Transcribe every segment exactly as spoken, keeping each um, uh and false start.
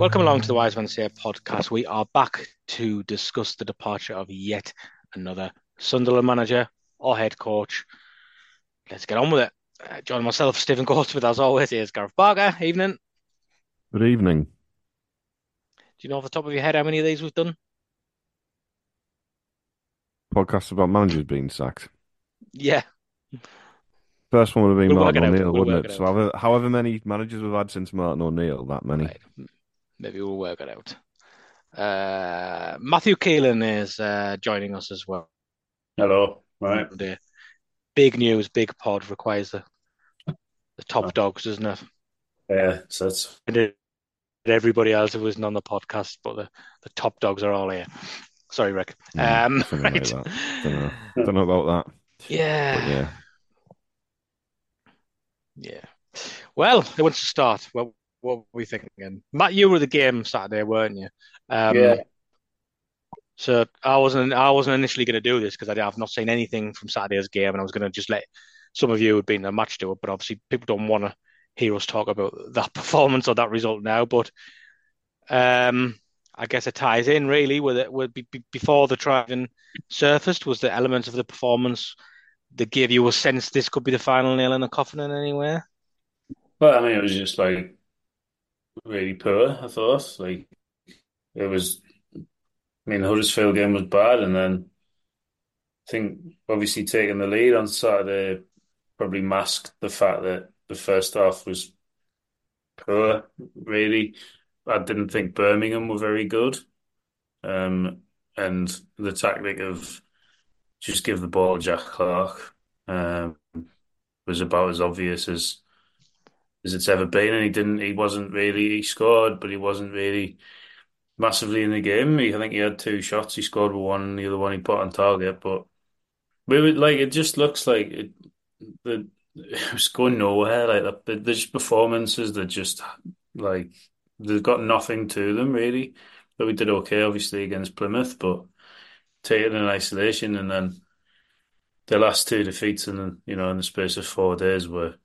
Welcome along to the Wise Man Save podcast. We are back to discuss the departure of yet another Sunderland manager or head coach. Let's get on with it. Uh, joining myself, Stephen Goldsmith, as always, here's Gareth Barker. Evening. Good evening. Do you know off the top of your head how many of these we've done? Podcasts about managers being sacked. Yeah. First one would have been we'll Martin O'Neill, we'll wouldn't it? it? So however, however many managers we've had since Martin O'Neill, that many. Right. Maybe we'll work it out. Uh, Matthew Keelan is uh, joining us as well. Hello. Right. The big news, big pod requires the the top dogs, doesn't it? Yeah. So it's everybody else who wasn't on the podcast, but the, the top dogs are all here. Sorry, Rick. Yeah, um, right. Like don't, know. don't know about that. Yeah. Yeah. Yeah. Well, who wants to start? Well. What were we thinking? Matt, you were at the game Saturday, weren't you? Um, yeah. So I wasn't. I wasn't initially going to do this because I've not seen anything from Saturday's game, and I was going to just let some of you who'd been in the match do it. But obviously, people don't want to hear us talk about that performance or that result now. But um, I guess it ties in really with it. With, before the driving surfaced, was the elements of the performance that gave you a sense this could be the final nail in the coffin in any way? Well, I mean, it was just like. Really poor, I thought. Like it was. I mean, the Huddersfield game was bad, and then I think obviously taking the lead on Saturday probably masked the fact that the first half was poor. Really, I didn't think Birmingham were very good, um, and the tactic of just give the ball to Jack Clark um, was about as obvious as. as it's ever been, and he didn't. He wasn't really. He scored, but he wasn't really massively in the game. He, I think he had two shots. He scored with one, and the other one he put on target. But we would like it. Just looks like it. The it was going nowhere. Like the, the performances, they're just like they've got nothing to them really. But we did okay, obviously against Plymouth, but taken in isolation, and then the last two defeats, in you know, in the space of four days were.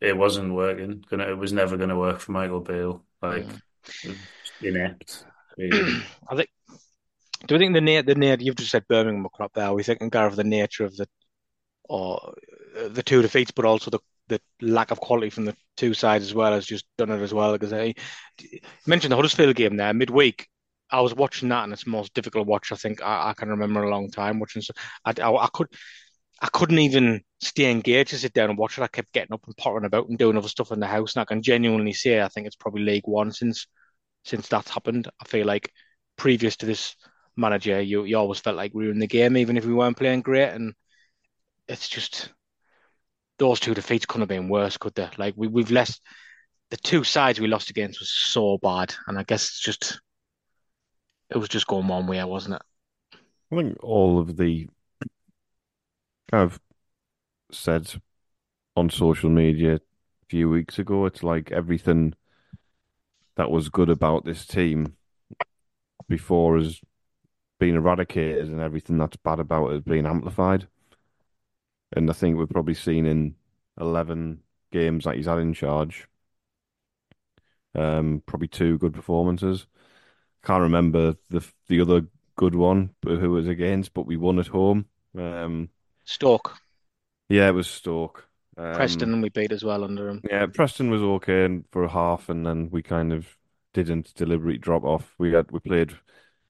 It wasn't working. It was never going to work for Michael Beale. Like, yeah. inept. Really. I think. Do we think the nature? The nature you've just said Birmingham were crap. There, are we thinking Gareth the nature of the, or uh, the two defeats, but also the, the lack of quality from the two sides as well has just done it as well. Because I mentioned the Huddersfield game there midweek. I was watching that, and it's the most difficult watch I think I, I can remember in a long time. Watching, so I, I, I could. I couldn't even stay engaged to sit down and watch it. I kept getting up and pottering about and doing other stuff in the house. And I can genuinely say I think it's probably League One since since that's happened. I feel like previous to this manager, you you always felt like we were in the game, even if we weren't playing great. And it's just those two defeats couldn't have been worse, could they? Like we we've lost the two sides we lost against was so bad, and I guess it's just it was just going one way, wasn't it? I think all of the. I've said on social media a few weeks ago, it's like everything that was good about this team before has been eradicated and everything that's bad about it has been amplified. And I think we've probably seen in eleven games that he's had in charge, um, probably two good performances. Can't remember the the other good one, but who was against, but we won at home. Um Stoke. Yeah, it was Stoke. Um, Preston we beat as well under him. Yeah, Preston was okay and for a half, and then we kind of didn't deliberately drop off. We had we played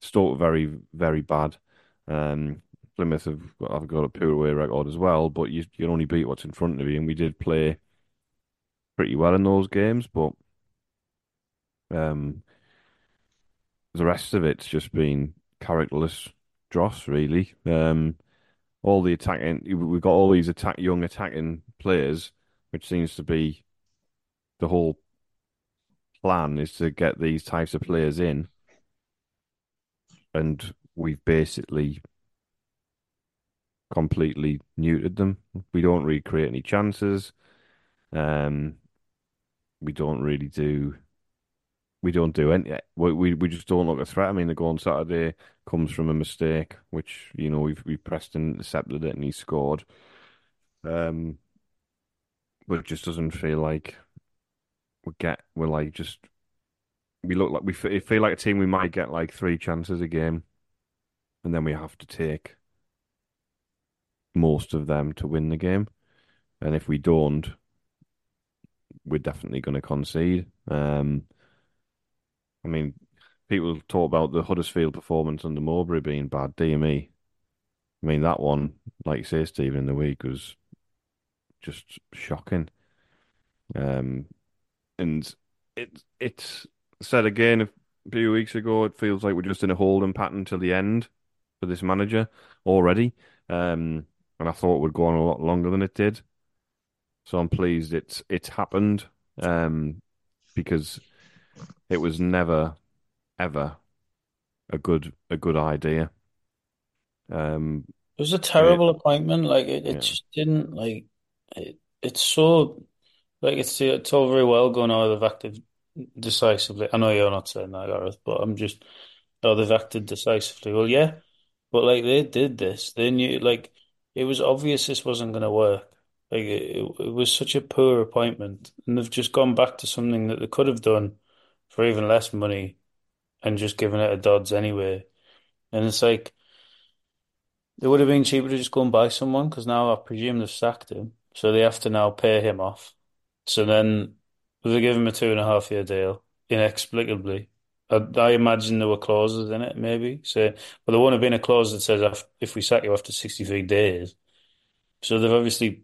Stoke very, very bad. Um, Plymouth have, have got a poor away record as well, but you you only beat what's in front of you, and we did play pretty well in those games, but um, the rest of it's just been characterless dross, really. Um, all the attacking, we've got all these attack young attacking players, which seems to be the whole plan, is to get these types of players in, and we've basically completely neutered them. We don't really create any chances. Um, we don't really do. We don't do any. We we, we just don't look a threat. I mean, the goal on Saturday comes from a mistake, which, you know, we've we pressed and intercepted it, and he scored. Um, but it just doesn't feel like we get. We're like just. We look like we feel like a team. We might get like three chances a game, and then we have to take most of them to win the game. And if we don't, we're definitely going to concede. Um. I mean, people talk about the Huddersfield performance under Mowbray being bad. Dear me. I mean, that one, like you say, Stephen, in the week was just shocking. Um, and it it's said again a few weeks ago, it feels like we're just in a holding pattern till the end for this manager already. Um, and I thought it would go on a lot longer than it did. So I'm pleased it's, it's happened, um, because it was never, ever a good a good idea. Um, it was a terrible it, appointment. Like it, it yeah. just didn't like it. It's so like it's it's all very well going, oh, they've acted decisively. I know you're not saying that, Gareth, but I'm just oh they've acted decisively. Well, yeah, but like they did this. They knew, like, it was obvious this wasn't going to work. Like it, it was such a poor appointment, and they've just gone back to something that they could have done for even less money and just giving it a Dodds anyway. And it's like, it would have been cheaper to just go and buy someone, because now I presume they've sacked him, so they have to now pay him off. So then they give him a two and a half year deal, inexplicably. I, I imagine there were clauses in it, maybe. So, but there won't have been a clause that says if we sack you after sixty-three days. So they've obviously,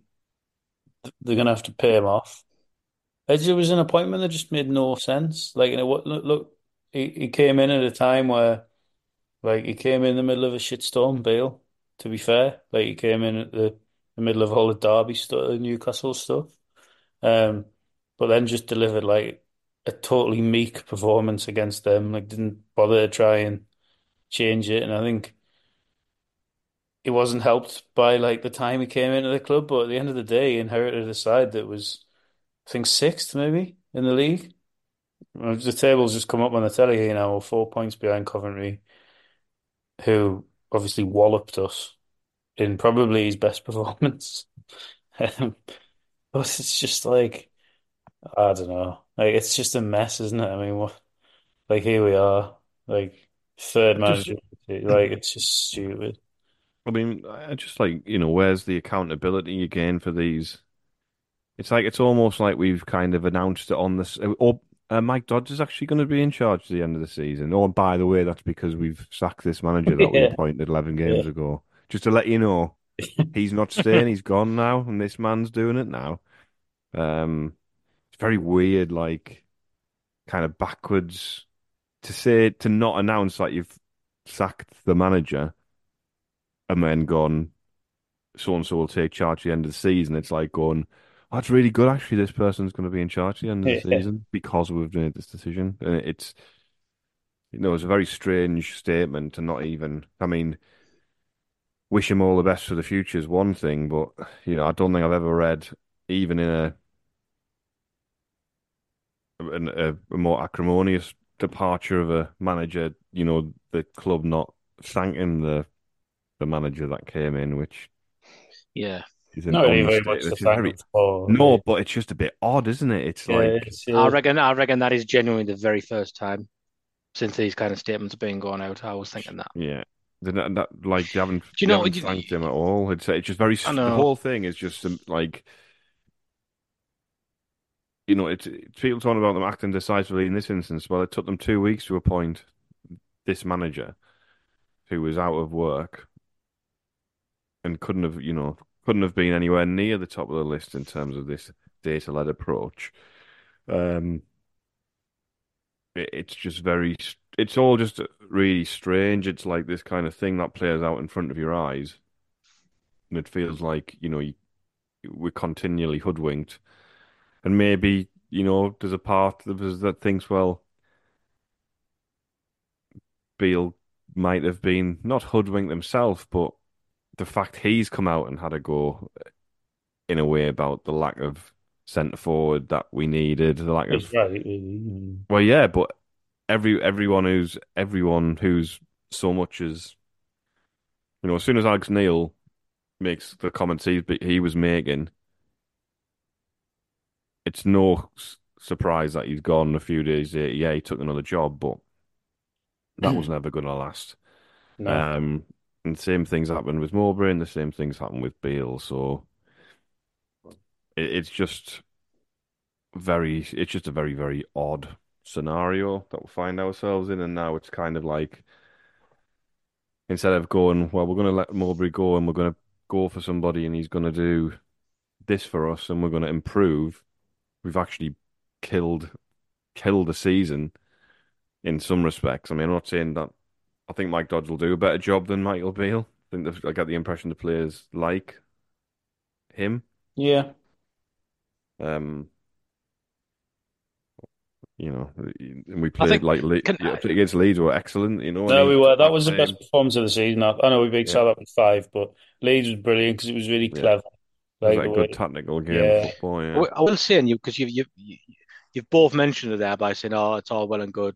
they're going to have to pay him off. It was an appointment that just made no sense. Like, you know, what, look, look he, he came in at a time where, like, he came in the middle of a shitstorm, Bale, to be fair. Like, he came in at the, the middle of all the Derby stuff, Newcastle stuff. Um, but then just delivered, like, a totally meek performance against them. Like, didn't bother to try and change it. And I think it wasn't helped by, like, the time he came into the club. But at the end of the day, he inherited a side that was, I think, sixth maybe in the league. The table's just come up on the telly here now, four points behind Coventry, who obviously walloped us in probably his best performance. um, but it's just like, I don't know. Like, it's just a mess, isn't it? I mean, what, like, here we are, like, third manager. Just, like, it's just stupid. I mean, I just, like, you know, where's the accountability again for these? It's like, it's almost like we've kind of announced it on this. Or uh, Mike Dodds is actually going to be in charge at the end of the season. Oh, and by the way, that's because we've sacked this manager that yeah. we appointed eleven games yeah. ago. Just to let you know, he's not staying. He's gone now, and this man's doing it now. Um, it's very weird, like, kind of backwards to say, to not announce that you've sacked the manager and then gone, so and so will take charge at the end of the season. It's like going, that's really good, actually, this person's going to be in charge at the end of the yeah. season because we've made this decision. And it's, you know, it's a very strange statement to not even, I mean, wish him all the best for the future is one thing, but, you know, I don't think I've ever read, even in a, in a, a more acrimonious departure of a manager, you know, the club not thanking the, the manager that came in, which... Yeah. Not really very much the very, or... No, but it's just a bit odd, isn't it? It's yeah, like it's, yeah. I reckon I reckon that is genuinely the very first time since these kind of statements have been going out. I was thinking that. Yeah, not, that, like, they haven't, do you know, haven't you, thanked you, him at all. It's, it's just very. The whole thing is just like you know, it's, it's people talking about them acting decisively in this instance. Well, it took them two weeks to appoint this manager who was out of work and couldn't have, you know, couldn't have been anywhere near the top of the list in terms of this data-led approach. Um, it, it's just very, it's all just really strange. It's like this kind of thing that plays out in front of your eyes. And it feels like, you know, you, we're continually hoodwinked. And maybe, you know, there's a part of us that thinks, well, Beale might have been not hoodwinked himself, but the fact he's come out and had a go in a way about the lack of centre forward that we needed, the lack of well, yeah, but every everyone who's everyone who's so much as, you know, as soon as Alex Neil makes the comments he he was making, it's no surprise that he's gone a few days later. Yeah, he took another job, but that was never going to last. No. Um, and the same things happened with Mowbray and the same things happened with Beale. So it, it's just very, it's just a very, very odd scenario that we'll find ourselves in. And now it's kind of like, instead of going, well, we're going to let Mowbray go and we're going to go for somebody and he's going to do this for us and we're going to improve, we've actually killed killed the season in some respects. I mean, I'm not saying that I think Mike Dodds will do a better job than Michael Beale. I think I get the impression the players like him. Yeah. Um. You know, we played think, like Le- can, yeah, against Leeds were excellent. You know, no, we were. That was the best performance of the season. I, I know we beat yeah. Southampton five, but Leeds was brilliant because it was really clever. Yeah. Like, like a good tactical game yeah. of football, yeah. I will say, and you, because you've, you've, you've both mentioned it there by saying, oh, it's all well and good,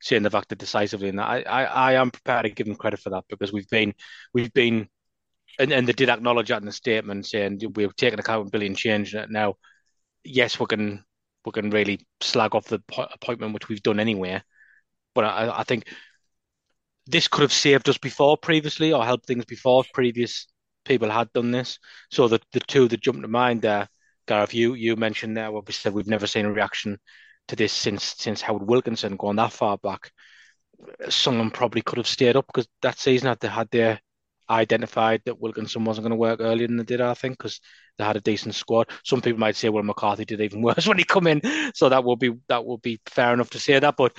saying they've acted decisively. And I, I, I am prepared to give them credit for that because we've been, we've been, and, and they did acknowledge that in the statement saying we've taken accountability and changing it. Now, yes, we can, we can really slag off the appointment, which we've done anyway. But I, I think this could have saved us before previously or helped things before previous. People had done this. So the, the two that jumped to mind there, Gareth, you you mentioned there what we said, we've never seen a reaction to this since since Howard Wilkinson, going that far back. Someone probably could have stayed up because that season had they had they identified that Wilkinson wasn't going to work earlier than they did, I think, because they had a decent squad. Some people might say, well, McCarthy did even worse when he come in. So that will be that will be fair enough to say that. But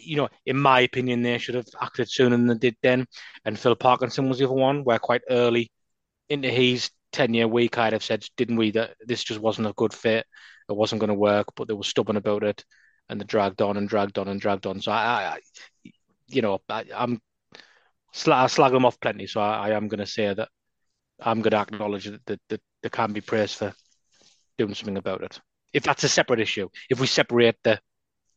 you know, in my opinion, they should have acted sooner than they did then. And Phil Parkinson was the other one where quite early into his ten-year week, I'd have said, didn't we, that this just wasn't a good fit. It wasn't going to work, but they were stubborn about it and they dragged on and dragged on and dragged on. So, I, I you know, I, I'm sl- I slag them off plenty. So, I, I am going to say that I'm going to acknowledge that, that, that they can be praised for doing something about it. If that's a separate issue, if we separate the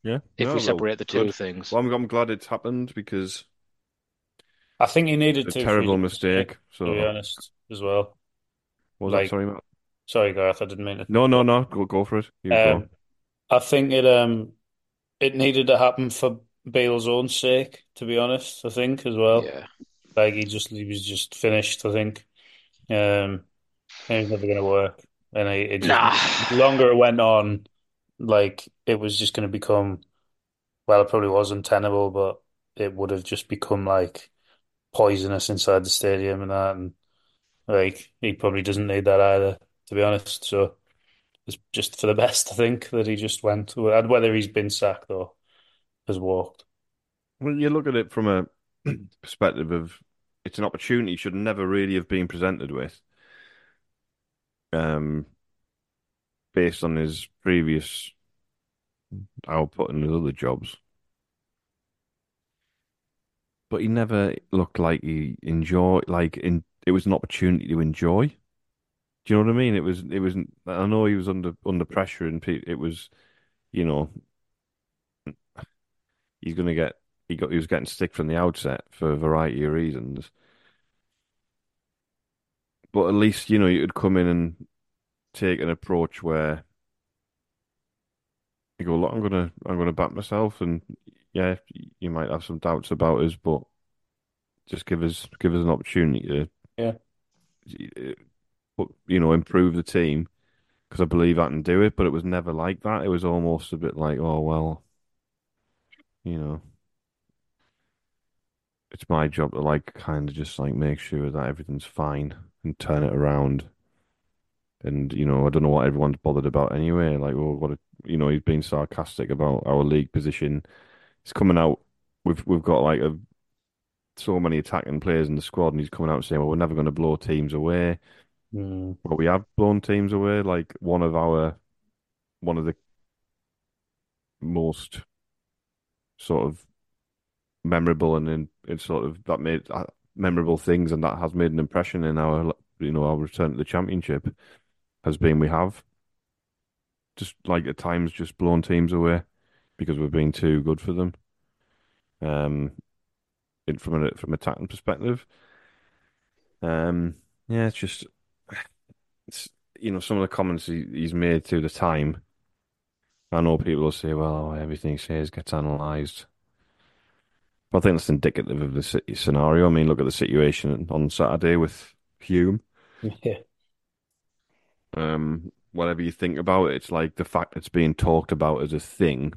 yeah, if no, we separate well, the two good. things. Well, I'm, I'm glad it's happened because I think he needed it's a to. terrible mistake. So, to be honest. As well. What was like, that? Sorry, Matt. Sorry, Gareth, I didn't mean it. No, no, no. Go, go for it. You um, go. I think it um it needed to happen for Bale's own sake, to be honest, I think, as well. Yeah. Like he just he was just finished, I think. Um it was never gonna work. And it, it just nah. longer it went on, like it was just gonna become, well, it probably wasn't tenable, but it would have just become like poisonous inside the stadium and that, and like, he probably doesn't need that either, to be honest. So it's just for the best, I think, that he just went. And whether he's been sacked or has walked. Well, you look at it from a perspective of it's an opportunity he should never really have been presented with. Um, based on his previous output and his other jobs. But he never looked like he enjoyed, like, in. It was an opportunity to enjoy. Do you know what I mean? It was. It was. I know he was under under pressure, and it was. You know, he's going to get. He got. He was getting stick from the outset for a variety of reasons. But at least you know you could come in and take an approach where you go, look, I'm gonna. I'm gonna back myself, and yeah, you might have some doubts about us, but just give us give us an opportunity to. Yeah, you know, improve the team because I believe I can do it, but it was never like that. It was almost a bit like, oh, well, you know, it's my job to like kind of just like make sure that everything's fine and turn it around. And, you know, I don't know what everyone's bothered about anyway. Like, well, what, a, you know, he's being sarcastic about our league position. He's coming out, we've, we've got like a, so many attacking players in the squad, and he's coming out saying, well, we're never going to blow teams away. Mm. Well, we have blown teams away. Like, one of our, one of the most sort of memorable and in, in sort of that made uh, memorable things, and that has made an impression in our, you know, our return to the championship has been we have just like at times just blown teams away because we've been too good for them. Um, in, from a from a attacking perspective, um, yeah, it's just it's you know some of the comments he, he's made through the time. I know people will say, "Well, everything he says gets analysed." But I think that's indicative of the scenario. I mean, look at the situation on Saturday with Hume. Yeah. Um, whatever you think about it, it's like the fact it's being talked about as a thing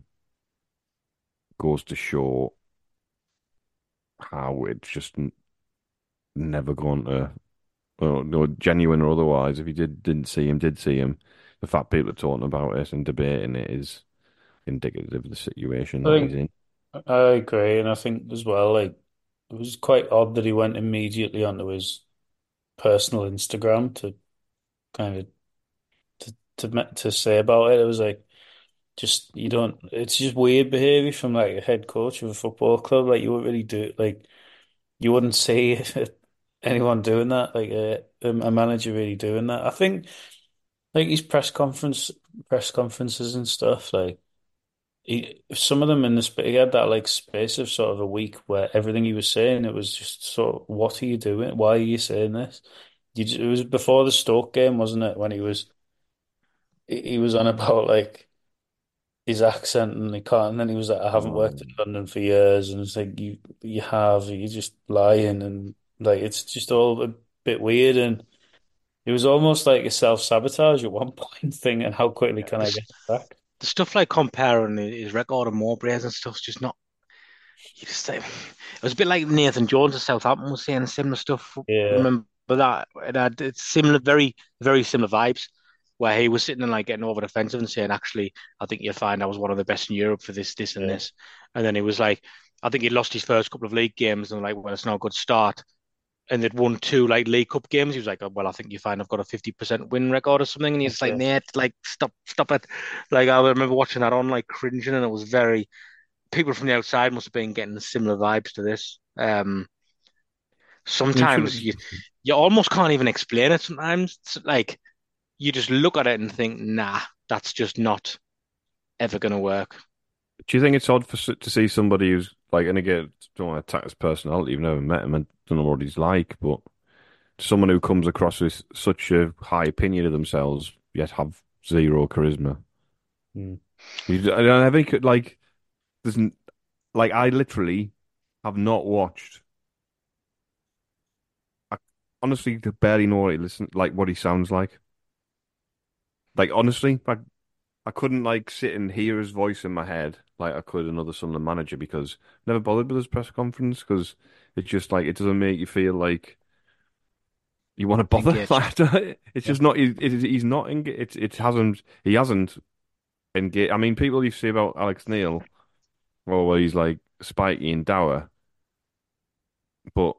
goes to show how it's just never going to, or, or genuine or otherwise. If you did didn't see him, did see him. The fact people are talking about it and debating it is indicative of the situation I that think, he's in. I agree, and I think as well, like it was quite odd that he went immediately onto his personal Instagram to kind of to to to say about it. It was like just you don't. It's just weird behavior from like a head coach of a football club. Like you wouldn't really do like you wouldn't see anyone doing that. Like a a manager really doing that. I think like his press conference press conferences and stuff like. He, some of them in the he had that like space of sort of a week where everything he was saying it was just sort of what are you doing? Why are you saying this? You just, it was before the Stoke game, wasn't it? When he was he was on about like his accent and he can't, and then he was like, I haven't worked in London for years, and it's like you you have, you're just lying, and like it's just all a bit weird, and it was almost like a self sabotage at one point thing, and how quickly can I get back? The stuff like comparing his record and Mowbray and stuff's just not. You just it was a bit like Nathan Jones at Southampton was saying similar stuff. Yeah. I remember that? And I did similar, very, very similar vibes, where he was sitting and like getting over defensive and saying, "Actually, I think you'll find I was one of the best in Europe for this, this, and yeah. this." And then he was like, "I think he lost his first couple of league games," and like, "Well, it's not a good start." And they'd won two like League Cup games. He was like, oh, "Well, I think you find I've got a fifty percent win record or something." And he's like, "Nate, like stop, stop it!" Like I remember watching that on, like cringing, and it was very. People from the outside must have been getting similar vibes to this. Um, sometimes you you almost can't even explain it. Sometimes it's like you just look at it and think, "Nah, that's just not ever going to work." Do you think it's odd for to see somebody who's like, and again, don't want to attack his personality, you've never met him and don't know what he's like, but someone who comes across with such a high opinion of themselves yet have zero charisma. Mm. You, I don't have any, like, there's, like, I literally have not watched. I honestly barely know what he listen, like what he sounds like. Like, honestly, I, I couldn't like sit and hear his voice in my head. Like I could another Sunderland manager because never bothered with his press conference because it's just like it doesn't make you feel like you want to bother. It's yeah. just not. It, it, he's not. Engaged. It it hasn't. He hasn't engaged. I mean, people used to say about Alex Neil, oh, well, he's like spiky and dour, but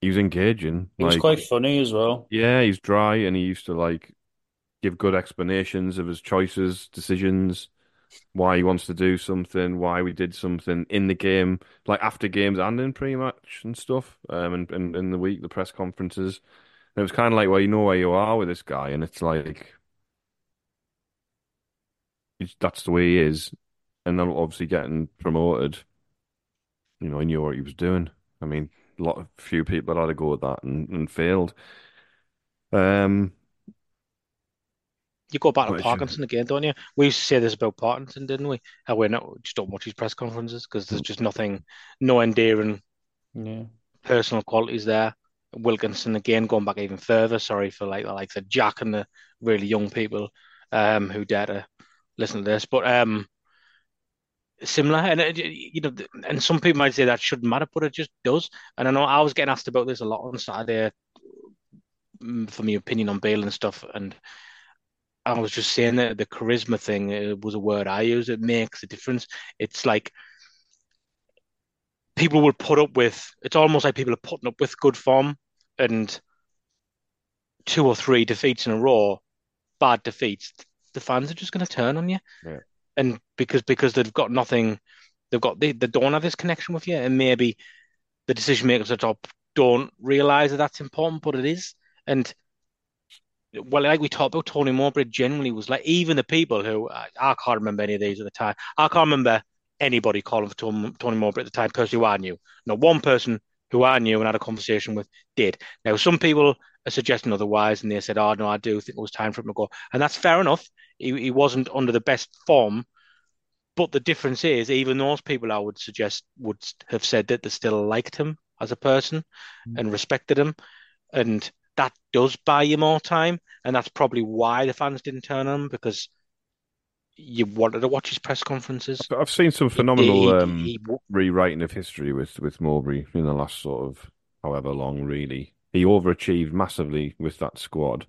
he was engaging. He was like, quite funny as well. Yeah, he's dry and he used to like give good explanations of his choices, decisions. Why he wants to do something, why we did something in the game, like after games and in pre-match and stuff, um, and, and in the week, the press conferences. And it was kind of like, well, you know where you are with this guy, and it's like, it's, that's the way he is. And then obviously getting promoted, you know, he knew what he was doing. I mean, a lot of few people had to go at that and, and failed. Um. You go back to Parkinson again, don't you? We used to say this about Parkinson, didn't we? How we just don't watch his press conferences because there's just nothing, no endearing yeah. personal qualities there. Wilkinson again, going back even further. Sorry for like like the Jack and the really young people um, who dare to listen to this, but um, similar. And you know, and some people might say that shouldn't matter, but it just does. And I know I was getting asked about this a lot on Saturday for my opinion on Bale and stuff, and I was just saying that the charisma thing was a word I use. It makes a difference. It's like people will put up with, it's almost like people are putting up with good form and two or three defeats in a row, bad defeats. The fans are just going to turn on you. Yeah. And because because they've got nothing, they've got they, they don't have this connection with you. And maybe the decision makers at the top don't realise that that's important, but it is. And well, like we talked about, Tony Mowbray generally was like, even the people who, I, I can't remember any of these at the time. I can't remember anybody calling for Tom, Tony Mowbray at the time, personally, who I knew. Not one person who I knew and had a conversation with did. Now, some people are suggesting otherwise, and they said, oh, no, I do think it was time for him to go. And that's fair enough. He, he wasn't under the best form. But the difference is, even those people I would suggest would have said that they still liked him as a person mm-hmm. and respected him. And that does buy you more time, and that's probably why the fans didn't turn on him, because you wanted to watch his press conferences. I've seen some phenomenal he, he, um, he, rewriting of history with, with Mowbray in the last sort of however long, really. He overachieved massively with that squad,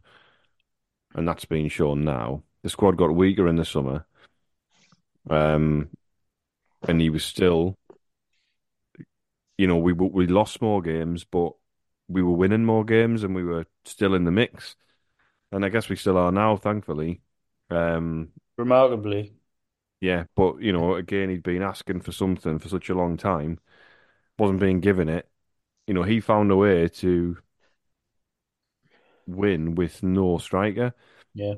and that's being shown now. The squad got weaker in the summer, um, and he was still, you know, we we lost more games, but we were winning more games and we were still in the mix. And I guess we still are now, thankfully. Um, Remarkably. Yeah, but, you know, again, he'd been asking for something for such a long time, wasn't being given it. You know, he found a way to win with no striker yeah.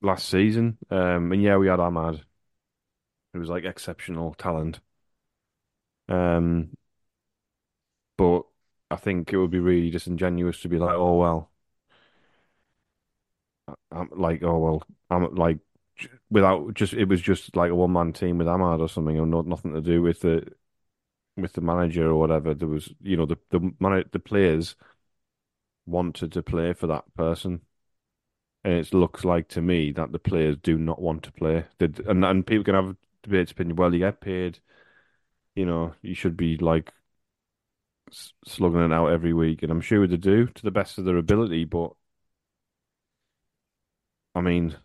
last season. Um, and yeah, we had Ahmad. It was like exceptional talent. Um, But I think it would be really disingenuous to be like, oh, well, I'm like, oh, well, I'm like, without just, it was just like a one man team with Ahmad or something, or not, nothing to do with the, with the manager or whatever. There was, you know, the, the, the players wanted to play for that person. And it looks like to me that the players do not want to play. They'd, and, and people can have debates, opinion, well, you get paid, you know, you should be like, slugging it out every week, and I'm sure they do to the best of their ability, but I mean,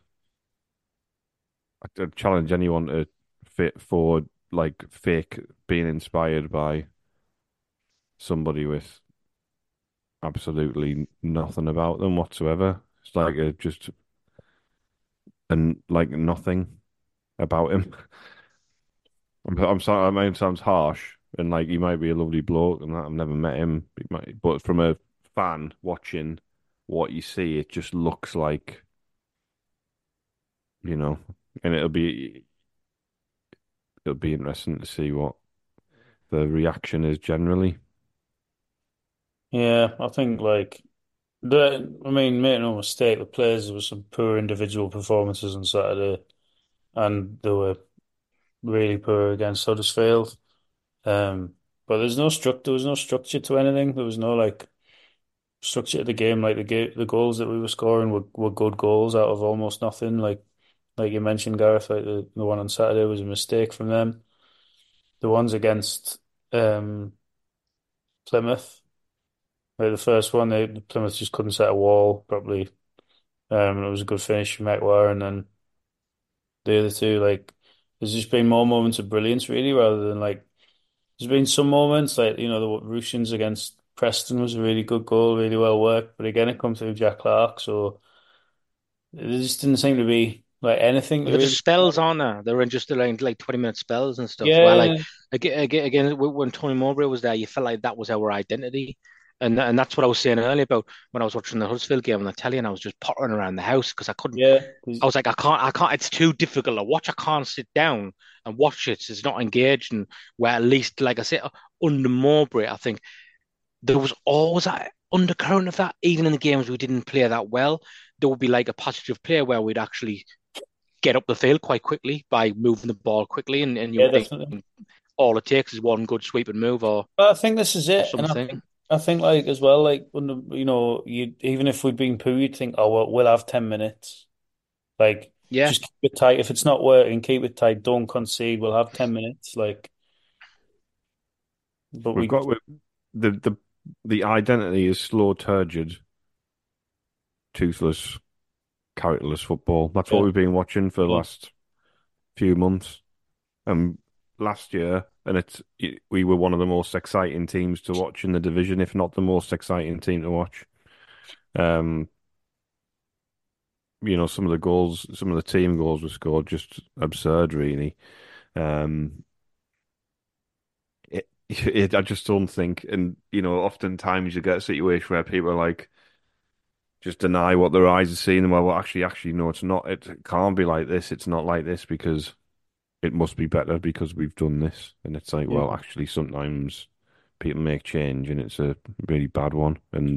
I'd challenge anyone to fit for like fake being inspired by somebody with absolutely nothing about them whatsoever. It's like a, just and like nothing about him. I'm, I'm sorry, I mean, it sounds harsh. And like he might be a lovely bloke, and that I've never met him. He might, but from a fan watching what you see, it just looks like, you know. And it'll be it'll be interesting to see what the reaction is generally. Yeah, I think like the. I mean, make no mistake, the players were some poor individual performances on Saturday, and they were really poor against Huddersfield. Um, but there's no struct. There was no structure to anything. There was no like structure to the game. Like the ga- the goals that we were scoring were, were good goals out of almost nothing. Like like you mentioned, Gareth. Like the, the one on Saturday was a mistake from them. The ones against um, Plymouth, like the first one, they Plymouth just couldn't set a wall properly. Um, and it was a good finish from Matt Warren, and then the other two, like there's just been more moments of brilliance really, rather than like. There's been some moments, like, you know, the Rushins against Preston was a really good goal, really well worked. But again, it comes through Jack Clark, so there just didn't seem to be, like, anything. There was spells on there. They were in just, like, twenty-minute spells and stuff. Yeah. Where, like, again, again, when Tony Mowbray was there, you felt like that was our identity. And and that's what I was saying earlier about when I was watching the Huddersfield game on the telly, and I was just pottering around the house because I couldn't. Yeah. I was like, I can't, I can't. It's too difficult to watch. I can't sit down and watch it. It's not engaged. And where at least, like I said, under Mowbray, I think there was always that undercurrent of that. Even in the games we didn't play that well, there would be like a passage of play where we'd actually get up the field quite quickly by moving the ball quickly, and and you yeah, all it takes is one good sweep and move. Or but I think this is it. Something. I think, like, as well, like, you know, you even if we'd been poo, you'd think, oh, well, we'll have ten minutes. Like, yeah. Just keep it tight. If it's not working, keep it tight. Don't concede. We'll have ten minutes. Like, but we've we... got the, the, the identity is slow, turgid, toothless, characterless football. That's yeah. what we've been watching for the last few months. Um, last year, and it's it, we were one of the most exciting teams to watch in the division, if not the most exciting team to watch. Um, you know, some of the goals, some of the team goals were scored, just absurd, really. Um, it, it, I just don't think, and you know, oftentimes you get a situation where people are like, just deny what their eyes are seeing, and well, actually, actually, no, it's not. It can't be like this. It's not like this because it must be better because we've done this. And it's like, yeah. well, actually, sometimes people make change and it's a really bad one. And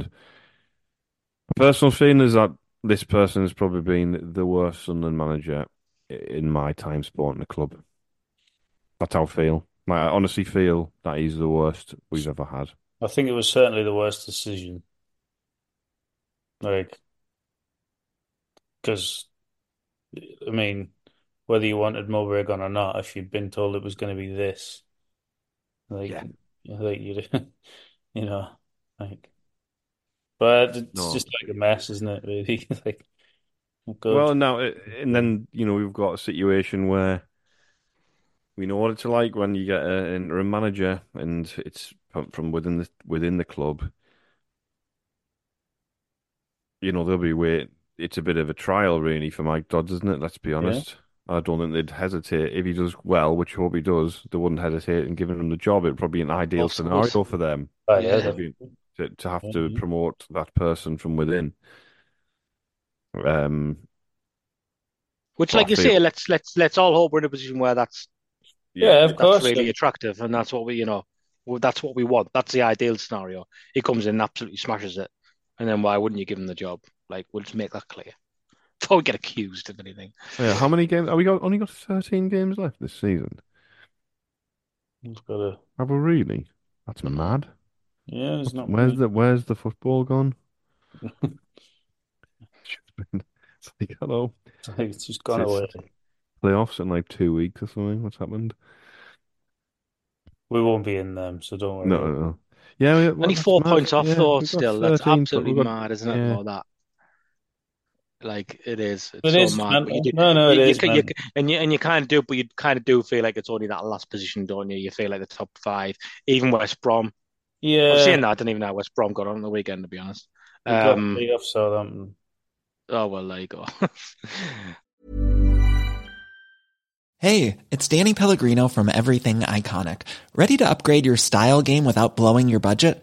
my personal feeling is that this person has probably been the worst Sunderland manager in my time supporting the club. That's how I feel. I honestly feel that he's the worst we've ever had. I think it was certainly the worst decision. Like, because, I mean, whether you wanted Mowbray gone or not, if you'd been told it was going to be this, like, yeah. like you, you know, like, but it's no. just like a mess, isn't it? Really, like, good. Well, now and then, you know, we've got a situation where we know what it's like when you get an interim manager, and it's from within the within the club. You know, there'll be wait. It's a bit of a trial, really, for Mike Dodds, isn't it? Let's be honest. Yeah. I don't think they'd hesitate. If he does well, which I hope he does, they wouldn't hesitate in giving him the job. It'd probably be an ideal of scenario course. For them oh, yeah. to, to have yeah. to promote that person from within. Um, Which, like I you feel... say, let's let's let's all hope we're in a position where that's yeah, of that's course, really yeah. attractive, and that's what we you know that's what we want. That's the ideal scenario. He comes in and absolutely smashes it, and then why wouldn't you give him the job? Like, we'll just make that clear. Before we get accused of anything. Yeah, how many games? Have we got? Only got thirteen games left this season. It's got a... Have we really? That's mad. Yeah, there's not. Where's many. the Where's the football gone? It's like hello. It's, like it's just gone it's away. Playoffs in like two weeks or something. What's happened? We won't be in them, so don't worry. No, no. no. Yeah, we, well, only four mad. points off yeah, though. Still, that's absolutely got, mad, isn't yeah. it? All that. Like it is, it's it so is, mad. You no, no, it you, is, you, you, and you and you kind of do, but you kind of do feel like it's only that last position, don't you? You feel like the top five, even West Brom. Yeah, I'm saying that I didn't even know West Brom got on the weekend. To be honest, we um, got off Southampton. Oh well, there you go. Hey, it's Danny Pellegrino from Everything Iconic. Ready to upgrade your style game without blowing your budget?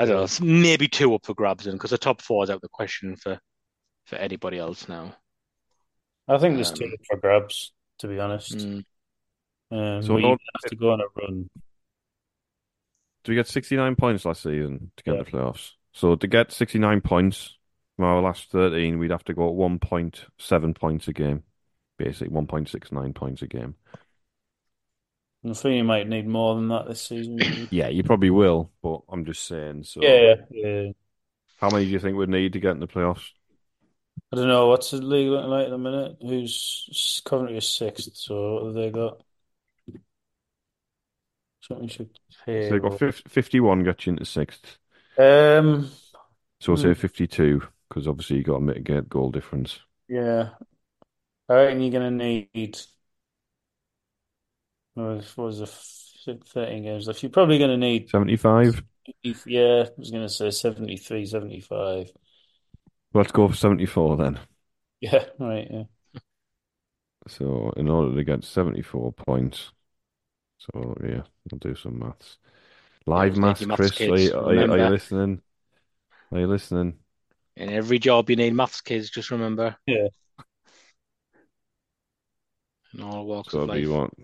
I don't know, it's maybe two up for grabs in because the top four is out of the question for, for anybody else now. I think there's um, two up for grabs, to be honest. Mm. Um, so we have to go on a run. So we got sixty-nine points last season to get yeah. the playoffs. So to get sixty-nine points from our last thirteen, we'd have to go at one point seven points a game. Basically, one point six nine points a game. I think you might need more than that this season. Yeah, you probably will, but I'm just saying. So, yeah, yeah. How many do you think we'd need to get in the playoffs? I don't know. What's the league looking like at the minute? Who's Coventry is sixth, so what have they got? Something should pay. So they've got fifty-one, got you into sixth. Um, So I'll mm. say fifty-two, because obviously you've got to mitigate goal difference. Yeah. I reckon you're going to need... What was the thirteen games left? You're probably going to need... seventy-five? Yeah, I was going to say seventy-three, seventy-five. Let's go for seventy-four then. Yeah, right, yeah. So in order to get seventy-four points... So, yeah, I'll do some maths. Live maths, Chris, kids, are, you, are, you, are you listening? Are you listening? In every job you need maths kids, just remember. Yeah. In all walks so of life. You want.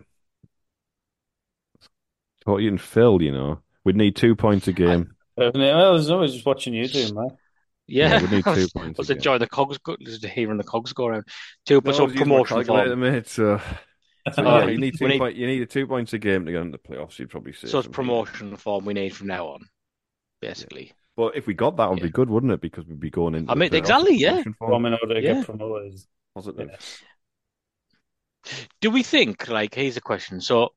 What you and Phil, you know. We'd need two points a game. I, well, there's always just watching you do, man. Yeah. yeah we'd need two points Let's enjoy the cogs, just hearing the cogs go around. Two points no, on promotion form. Mate, so... So, oh, yeah, you need two need, point, you need two points a game to get into the playoffs. You'd probably say so. It's promotion form we need from now on, basically. Yeah. But if we got that, it would yeah. be good, wouldn't it? Because we'd be going into. I mean, exactly, yeah. Form. In order to yeah. get promoted. Positive. Yeah. Do we think? Like, here's a question. So,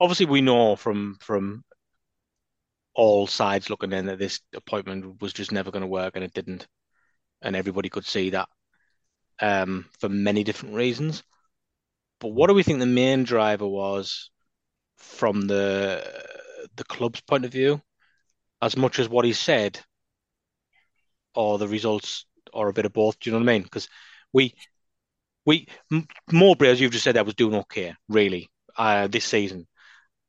obviously, we know from from all sides looking in that this appointment was just never going to work, and it didn't, and everybody could see that um, for many different reasons. But what do we think the main driver was from the the club's point of view, as much as what he said or the results or a bit of both? Do you know what I mean? Because we, we Mowbray, as you've just said, that was doing okay, really, uh, this season.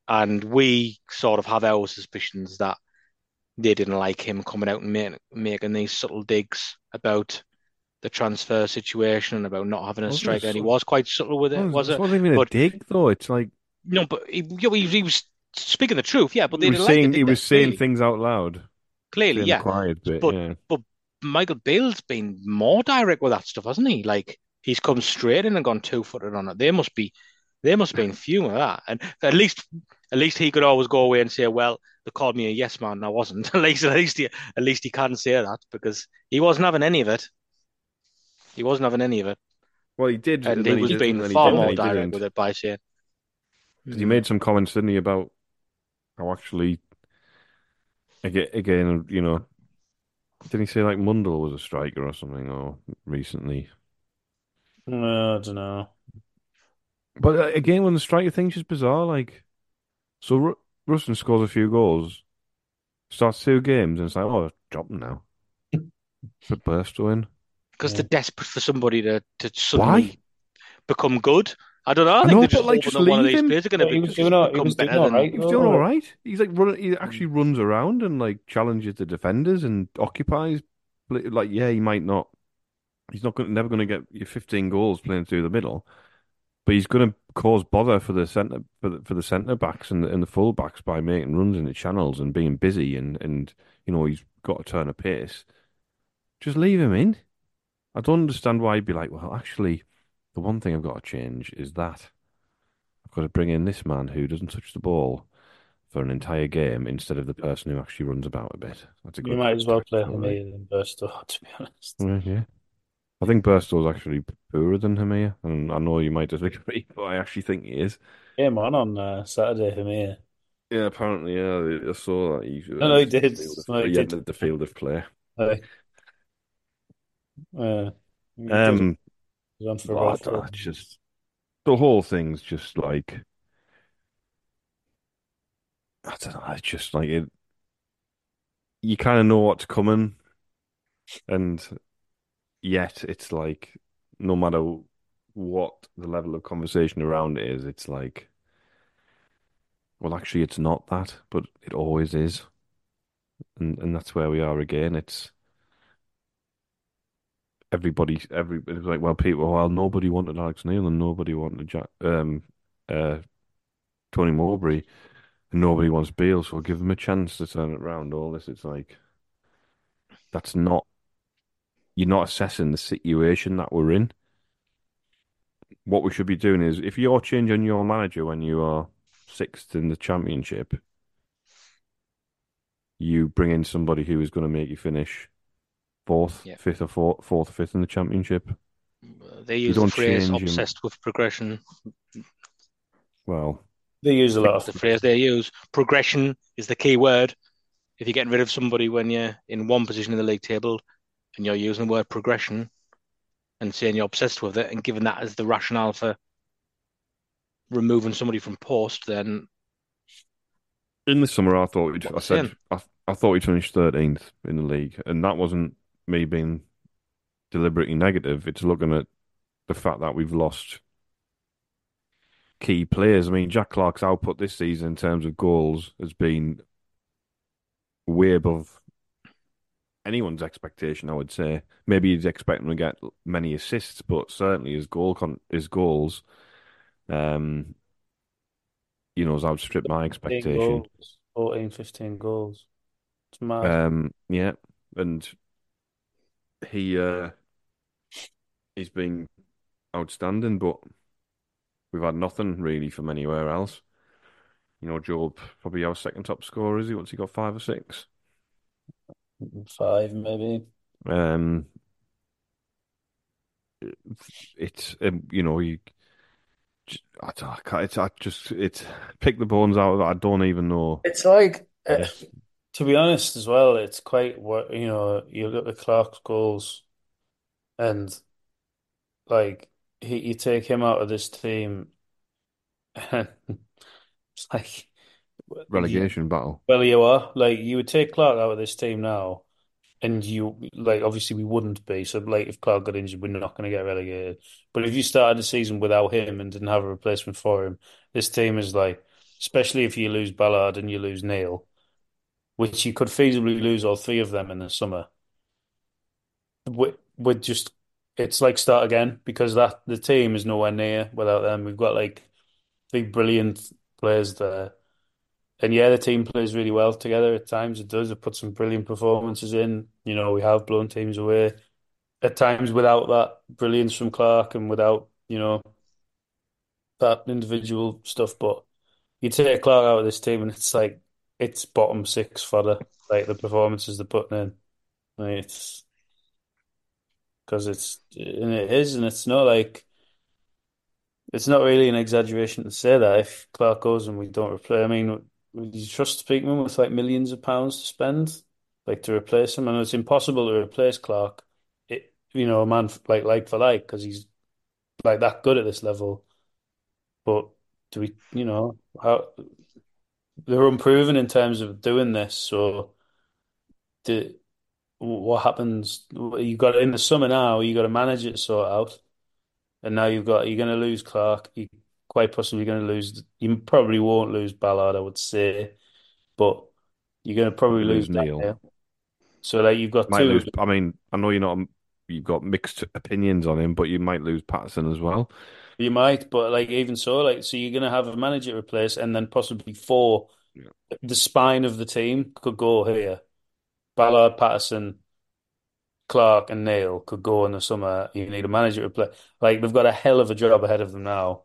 And we sort of have our suspicions that they didn't like him coming out and make, making these subtle digs about the transfer situation and about not having a striker, and he was quite subtle with it, was it? It wasn't even but, a dig, though. It's like... No, but he, he was speaking the truth, yeah, but they didn't saying, like it. He was they, saying clearly. Things out loud. Clearly, yeah. Quiet bit, but, yeah. But Michael Beale's been more direct with that stuff, hasn't he? Like, he's come straight in and gone two-footed on it. There must be... There must have been few of that. And at least at least he could always go away and say, well, they called me a yes man and I wasn't. at least at least, he, at least he can say that, because he wasn't having any of it. He wasn't having any of it. Well, he did. And he was being far more direct with it by saying... He made some comments, didn't he, about how actually... Again, you know... Didn't he say, like, Mundell was a striker or something, or recently? No, I don't know. But, again, when the striker thing's just bizarre, like... So, R- Ruston scores a few goals, starts two games, and it's like, oh, drop him now. Put a burst in. Because yeah. they're desperate for somebody to, to suddenly Why? become good. I don't know. I think I know, they're just, like, just one of these him. players are going to yeah, be, just doing all, become better. All right. Than... He's doing all right. He's like run, he actually runs around and like challenges the defenders and occupies. Like, yeah, he might not. He's not going, never going to get your fifteen goals playing through the middle, but he's going to cause bother for the centre for the, for the centre backs and the, and the full backs by making runs in the channels and being busy and, and you know he's got to turn a pace. Just leave him in. I don't understand why he'd be like, well, actually, the one thing I've got to change is that I've got to bring in this man who doesn't touch the ball for an entire game instead of the person who actually runs about a bit. That's a good you might as well play Hamia than Burstow, to be honest. Mm, yeah. I think Burstow's actually poorer than Hamia, and I know you might disagree, but I actually think he is. Yeah, man, on uh, Saturday, Hamia. Yeah, apparently, yeah, I saw that. He, no, uh, no, he did. Of, no, he did. The field of play. Uh, Uh, um, well, I, I just the whole thing's just like I don't know. It's just like it. You kind of know what's coming, and yet it's like no matter what the level of conversation around it is, it's like, well, actually, it's not that, but it always is, and and that's where we are again. It's. Everybody, every it was like, well, people, well, nobody wanted Alex Neil and nobody wanted Jack, um, uh, Tony Mowbray, and nobody wants Beale, so I'll give them a chance to turn it around. All this, it's like that's not you're not assessing the situation that we're in. What we should be doing is if you're changing your manager when you are sixth in the championship, you bring in somebody who is going to make you finish. Fourth, yeah. fifth, or fourth, fourth, or fifth in the championship. They use the phrase "obsessed him. with progression." Well, they use a lot of the phrase they use. Progression is the key word. if you're getting rid of somebody when you're in one position in the league table and you're using the word progression and saying you're obsessed with it and giving that as the rationale for removing somebody from post, then... In the summer, I thought we'd, I said I, I thought we'd finished thirteenth in the league, and that wasn't me being deliberately negative. It's looking at the fact that we've lost key players. I mean, Jack Clark's output this season in terms of goals has been way above anyone's expectation, I would say. Maybe you'd expect him to get many assists, but certainly his goal con- his goals. Um, You know, has outstripped my expectation. Goals, fourteen, fifteen goals. It's mad. Um, yeah, and he, uh, he's been outstanding, but we've had nothing really from anywhere else. You know, Job, probably our second top scorer, is he? What's he got, five or six? Five, maybe. Um, It's, um, you know, you... I, I, can't, it's, I just it's pick the bones out of it. I don't even know. It's like, yeah. uh, to be honest, as well, it's quite, you know, you look at Clark's goals and like he, you take him out of this team, and it's like relegation you, battle. Well, you are like you would take Clark out of this team now, and you like obviously we wouldn't be. So like if Clark got injured, we're not going to get relegated. But if you started the season without him and didn't have a replacement for him, this team is like, especially if you lose Ballard and you lose Neil, which you could feasibly lose all three of them in the summer. We're, we're just it's like start again because that the team is nowhere near without them. We've got like big brilliant players there. And yeah, the team plays really well together at times. It does. It puts some brilliant performances in. You know, we have blown teams away at times without that brilliance from Clark and without, you know, that individual stuff. But you take Clark out of this team and it's like, it's bottom six fodder. Like the performances they're putting in. Like it's because it's, and it is, and it's not like, it's not really an exaggeration to say that if Clark goes and we don't replay, I mean, would you trust Speakman with like millions of pounds to spend, like to replace him? I know it's impossible to replace Clark, it, you know, a man like like for like because he's like that good at this level. But do we, you know, how they're unproven in terms of doing this? So, do, what happens? You got in the summer now. You got to manage it, sort out, and now you've got you're going to lose Clark. You, Quite possibly going to lose. You probably won't lose Ballard, I would say, but you're going to probably lose, lose Neil. So like you've got might two. Lose, I mean, I know you're not. You've got mixed opinions on him, but you might lose Patterson as well. You might, but like even so, like so, you're going to have a manager replace, and then possibly four. Yeah. The spine of the team could go here. Ballard, Patterson, Clark, and Neil could go in the summer. You need a manager replace. Like they've got a hell of a job ahead of them now.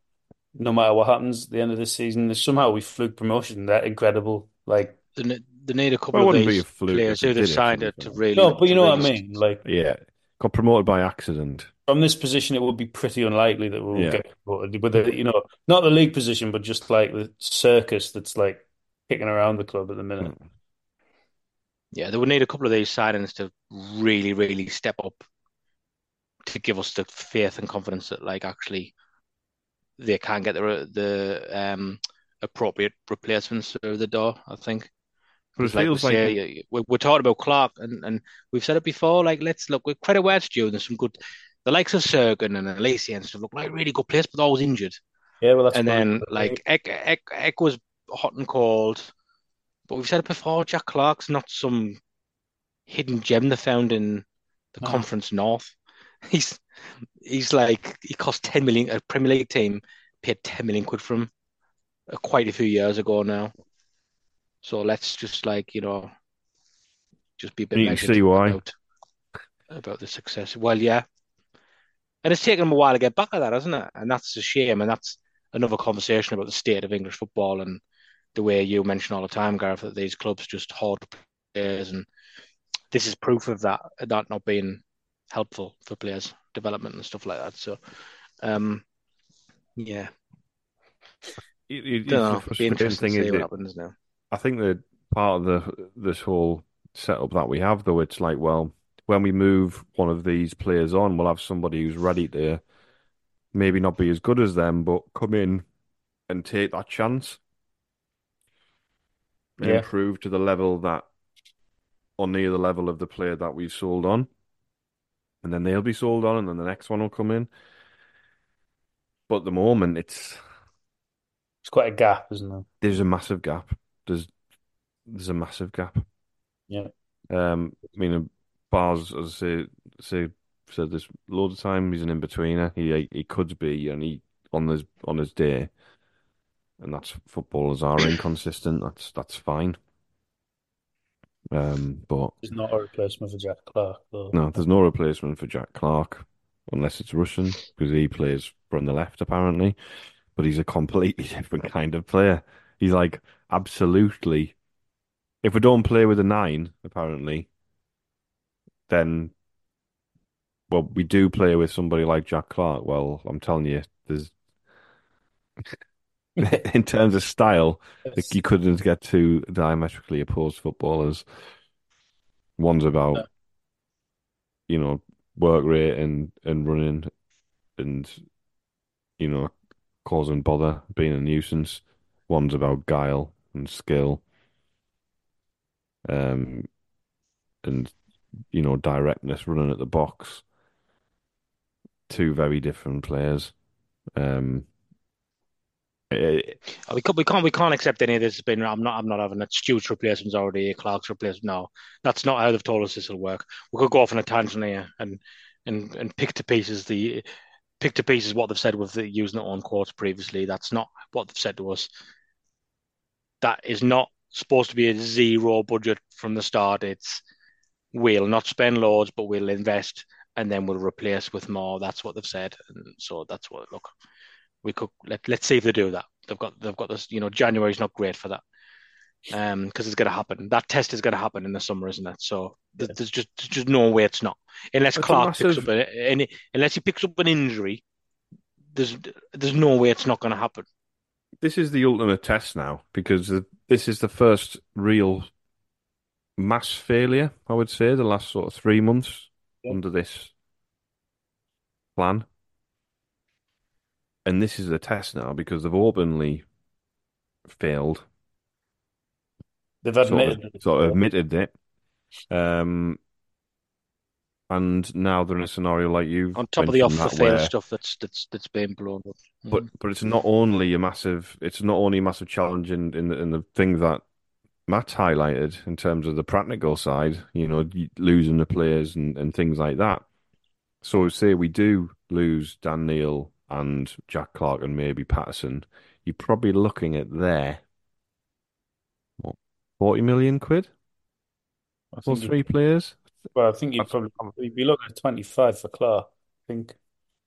No matter what happens at the end of this season, somehow we fluke promotion. That incredible, like they need a couple well, of these players who have signed it to really. No, but you know what I mean. Like, yeah, got promoted by accident. From this position, it would be pretty unlikely that we'll yeah. get promoted. But the, you know, not the league position, but just like the circus that's like kicking around the club at the minute. Yeah, they would need a couple of these signings to really, really step up to give us the faith and confidence that, like, actually. They can't get the the um, appropriate replacements through the door, I think. But it like feels we say, like... We're, we're talking about Clark, and, and we've said it before, like, let's look, we're credit where it's due, there's some good... The likes of Sergan and Alacy and stuff look like really good players, but always injured. Yeah, well, that's... And then, like, Eck, Eck, Eck was hot and cold, but we've said it before, Jack Clark's not some hidden gem they found in the oh. Conference North. He's... He's like, he cost ten million, a Premier League team paid ten million quid for him quite a few years ago now. So let's just like, you know, just be a bit measured about, about the success. Well, yeah. And it's taken him a while to get back at that, hasn't it? And that's a shame. And that's another conversation about the state of English football and the way you mention all the time, Gareth, that these clubs just hoard players. And this is proof of that, that not being helpful for players' development and stuff like that. So, um, yeah. It, it, it's know, the frustrating thing is it, now. I think the part of the this whole setup that we have, though. It's like, well, when we move one of these players on, we'll have somebody who's ready to maybe not be as good as them, but come in and take that chance and yeah. improve to the level that, or near the level of the player that we've sold on. And then they'll be sold on, and then the next one will come in. But at the moment, it's... It's quite a gap, isn't there? There's a massive gap. There's there's a massive gap. Yeah. Um, I mean, Bars, as I say, say said this loads of times, he's an in-betweener. He he could be, and he on his on his day, and that's footballers are inconsistent. That's that's fine. Um, but there's not a replacement for Jack Clark, though. No, there's no replacement for Jack Clark unless it's Russian, because he plays from the left apparently. But he's a completely different kind of player. He's like absolutely. If we don't play with a nine, apparently, then, well, we do play with somebody like Jack Clark. Well, I'm telling you, there's in terms of style, yes. you couldn't get two diametrically opposed footballers. One's about, no. you know, work rate and, and running, and you know, causing bother, being a nuisance. One's about guile and skill, um, and you know, directness, running at the box. Two very different players. Um, it, we can't, we can't, we can't accept any of this. Has been I'm not, I'm not having that. Stewart's replacement's already Clark's replacement. No, that's not how they've told us this will work. We could go off on a tangent here and and and pick to pieces the. Pick to pieces what they've said with the, using their own quotes previously. That's not what they've said to us. That is not supposed to be a zero budget from the start. It's we'll not spend loads, but we'll invest and then we'll replace with more. That's what they've said. And so that's what look. We could let let's see if they do that. They've got they've got this. You know, January's not great for that because um, it's going to happen. That test is going to happen in the summer, isn't it? So th- yeah. there's just there's just no way it's not. Unless That's Clark massive... picks up an, any, unless he picks up an injury, there's there's no way it's not going to happen. This is the ultimate test now, because the, this is the first real mass failure, I would say, the last sort of three months yeah. under this plan. And this is the test now, because they've openly failed. They've admitted sort of, it. Sort of admitted it. Um, and now they're in a scenario like you on top of the off the field stuff that's that's that's being blown up. Mm. But but it's not only a massive. It's not only a massive challenge in in the, in the thing that Matt highlighted in terms of the practical side. You know, losing the players and, and things like that. So say we do lose Dan Neil and Jack Clark and maybe Patterson, you're probably looking at their what forty million quid. Or three players? Well, I think you'd probably you'd be looking at twenty-five for Clark, I think.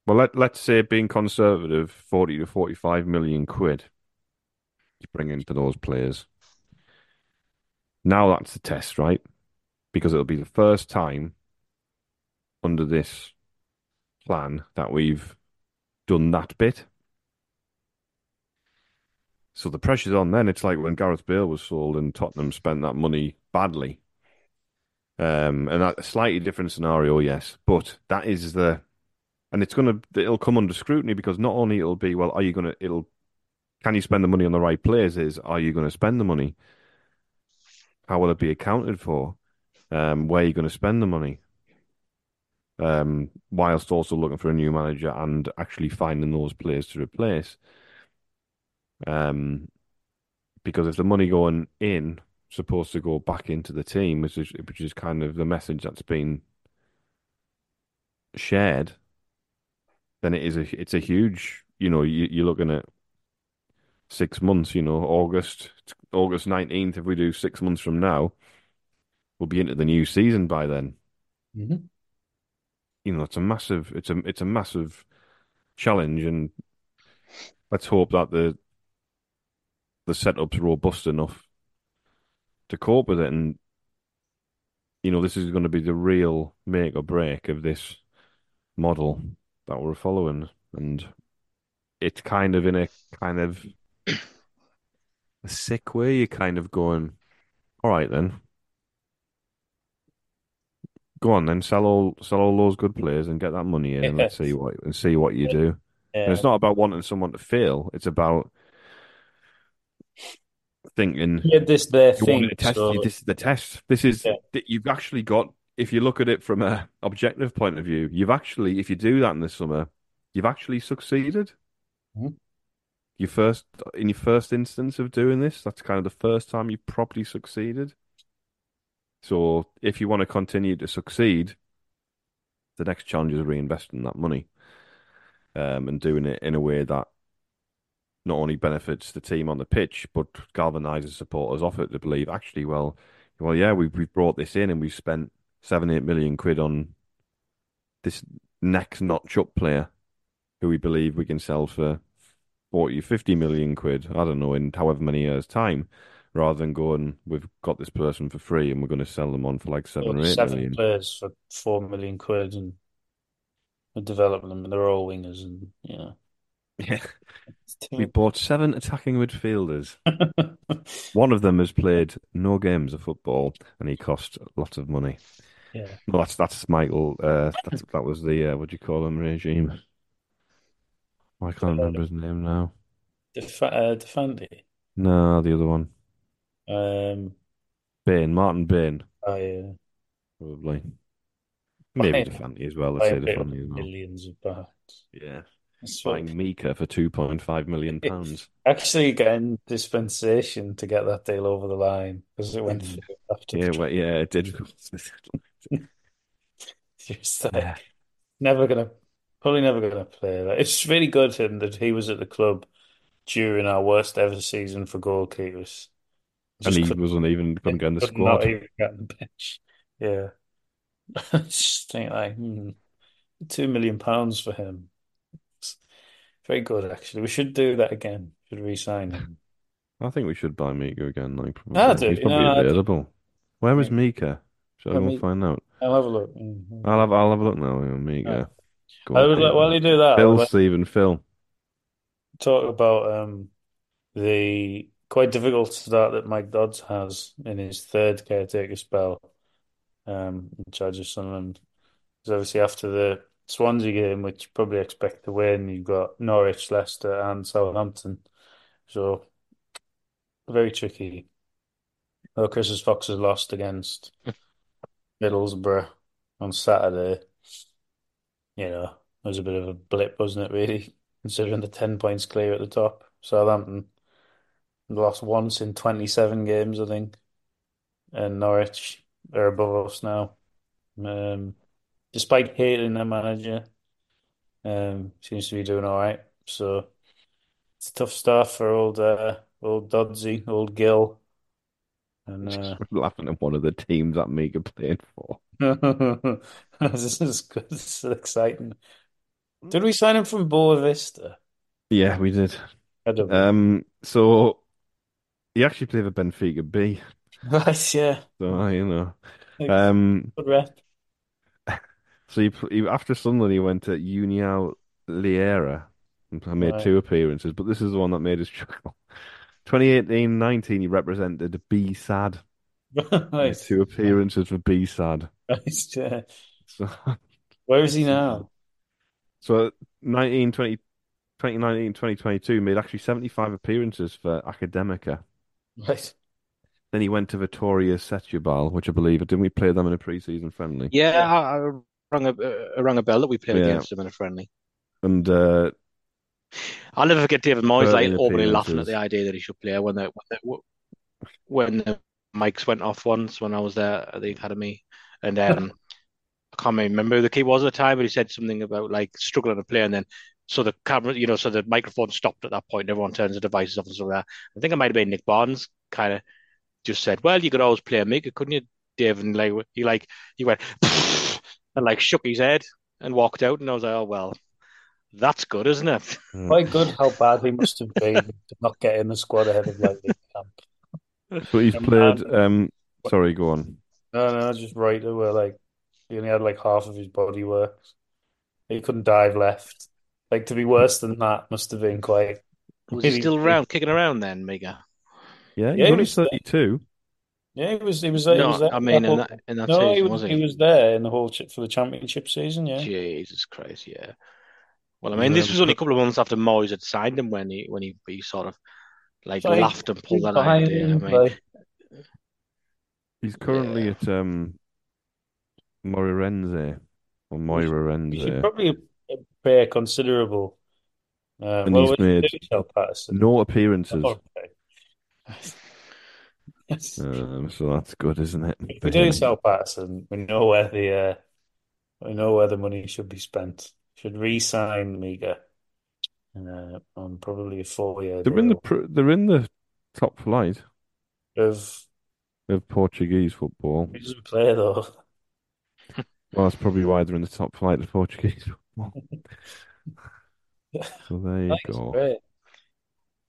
Well, let, let's say, being conservative, forty to forty-five million quid you bring into those players. Now that's the test, right? Because it'll be the first time under this plan that we've done that bit. So the pressure's on then. It's like when Gareth Bale was sold and Tottenham spent that money badly. Um, and that's a slightly different scenario, yes, but that is the, and it's going to, it'll come under scrutiny, because not only it'll be, well, are you going to, it'll, can you spend the money on the right players? Is, are you going to spend the money? How will it be accounted for? Um, where are you going to spend the money? Um, whilst also looking for a new manager and actually finding those players to replace. Um, because if the money going in, supposed to go back into the team, which is, which is kind of the message that's been shared, then it is a, it's a huge, you know, you, you're looking at six months, you know, August, August nineteenth, if we do six months from now, we'll be into the new season by then. Mm-hmm. You know, it's a massive, it's a, it's a massive challenge, and let's hope that the, the setup's robust enough to cope with it. And you know, this is going to be the real make or break of this model that we're following, and it's kind of in a kind of a sick way. You're kind of going, All right then. Go on then, sell all sell all those good players and get that money in, and let's see what and see what you do. Yeah. And it's not about wanting someone to fail; it's about thinking. Yeah, this their you thing. To test, so... you, this is the test. This is yeah. You've actually got. If you look at it from a objective point of view, you've actually, if you do that in the summer, you've actually succeeded. Mm-hmm. Your first in your first instance of doing this, that's kind of the first time you've properly succeeded. So if you want to continue to succeed, the next challenge is reinvesting that money um, and doing it in a way that not only benefits the team on the pitch, but galvanises supporters off it to believe, actually, well, well, yeah, we've, we've brought this in and we've spent seven, eight million quid on this next notch-up player who we believe we can sell for forty, fifty million quid, I don't know, in however many years' time. Rather than going, we've got this person for free and we're going to sell them on for like seven or eight seven million. Seven players for four million quid and we develop them and they're all wingers and, you know. Yeah. We bought seven attacking midfielders. One of them has played no games of football and he cost lots of money. Yeah. Well, that's, that's Michael, uh, that's, that was the, uh, what do you call him, regime? Oh, I can't uh, remember his name now. Def- uh, Defendi? No, the other one. Um, Bain, Martin Bain. Oh, yeah. Probably. Maybe I, Defante as well. Let's say Defante as well. Millions of pounds. Yeah. That's Buying what... Mika for two point five million pounds. It's actually getting dispensation to get that deal over the line because it went through after yeah, the well, yeah, it did. Just like, yeah. Never going to, probably never going to play. Like, it's really good for him that he was at the club during our worst ever season for goalkeepers. Just and he wasn't even couldn't get in the squad. Not even get on the bench. Yeah, I just think like hmm, two million pounds for him. It's very good, actually. We should do that again. We should re-sign him. I think we should buy Mika again. Like, probably. I do. He's probably no, available. Where is Mika? Shall we we'll find out? I'll have a look. Mm-hmm. I'll have I'll have a look now. Mika. Oh. I would like, while you do that, Phil, like, Stephen, Phil. Talk about um the. Quite difficult start that Mike Dodds has in his third caretaker spell um, in charge of Sunderland. Because obviously after the Swansea game, which you probably expect to win, you've got Norwich, Leicester and Southampton. So, very tricky. Well, Chris's Fox has lost against Middlesbrough on Saturday. You know, it was a bit of a blip, wasn't it, really? Considering the ten points clear at the top, Southampton. Lost once in twenty-seven games, I think. And Norwich are above us now. Um, despite hating their manager, um, seems to be doing all right. So it's a tough start for old uh, old Doddsy, old Gill. And uh, laughing at one of the teams that Mika played for. This is good. This is exciting. Did we sign him from Boa Vista? Yeah, we did. I don't know. Um, so. He actually played for Benfica B. Right, yeah. So, you know. Um, Good rep. So, he, he, after Sunderland, he went to União Leiria and made right. two appearances, but this is the one that made us chuckle. twenty eighteen nineteen, he represented B-SAD. Right. Made two appearances for B-SAD. Right, yeah. So, where is he now? So, nineteen, twenty, twenty nineteen, twenty twenty-two, made actually seventy-five appearances for Académica. Right. Then he went to Vitória Setúbal, which I believe, didn't we play them in a pre-season friendly? Yeah, I, I, rang, a, I rang a bell that we played yeah. against them in a friendly. And uh, I'll never forget David Moyes like openly laughing at the idea that he should play when the when the, when the mics went off once when I was there at the academy, and um, I can't remember who the key was at the time, but he said something about like struggling to play, and then. So the camera, you know, so the microphone stopped at that point and everyone turns the devices off and so that. I think it might have been Nick Barnes kind of just said, well, you could always play a Mika, couldn't you, Dave? And like, he, like, he went and like shook his head and walked out. And I was like, oh, well, that's good, isn't it? Quite good how bad he must have been to not get in the squad ahead of like the camp. But he's and played, man, um, sorry, go on. No, no, just right where like he only had like half of his body works. He couldn't dive left. Like, to be worse than that must have been quite... Was he still around, kicking around then, Mika? Yeah, he's yeah, only he thirty-two. Yeah, he was. He was there. No, he was there I mean, in that, in that no, season, he was, was he? He was there in the whole ch- for the championship season. Yeah. Jesus Christ. Yeah. Well, I mean, this was only a couple of months after Moyes had signed him when he when he, he sort of like so laughed and pulled that idea. Him, I mean, like... he's currently yeah. at um, Moreirense or Moreirense. He should probably pay a considerable. Uh, and well, he's made no appearances. Um, so that's good, isn't it? If we do sell Patterson, we know where the uh, we know where the money should be spent. Should re-sign Miga uh, on probably a four-year. They're deal. in the they're in the top flight of of Portuguese football. He doesn't play though. Well, that's probably why they're in the top flight of Portuguese football. So there you That's go. Great.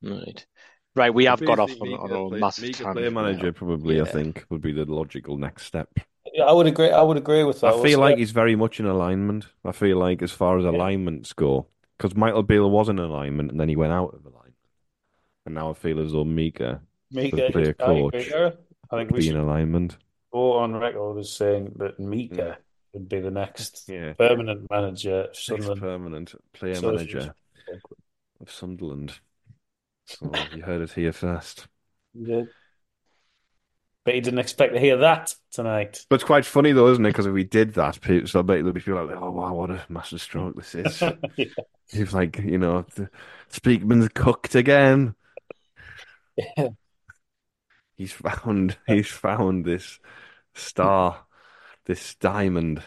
Right. Right, we have got off on, on a play, massive tangent. Player manager, yeah. probably, yeah. I think, would be the logical next step. I would agree. I would agree with that. I feel like it? he's very much in alignment. I feel like, as far as yeah. alignments go, because Michael Beale was in alignment and then he went out of alignment, and now I feel as though Mika, Mika, the player coach, Mika, I think we should be in alignment. Go on record as saying that Mika. Yeah. Would be the next yeah. permanent manager of Sunderland. Next permanent player so manager of Sunderland. So you heard it here first. You did. But you didn't expect to hear that tonight. But it's quite funny though, isn't it? Because if we did that, so I bet there'd be people like, oh wow, what a massive stroke this is. yeah. It's like, you know, Speakman's cooked again. Yeah. He's found, he's found this star. This diamond.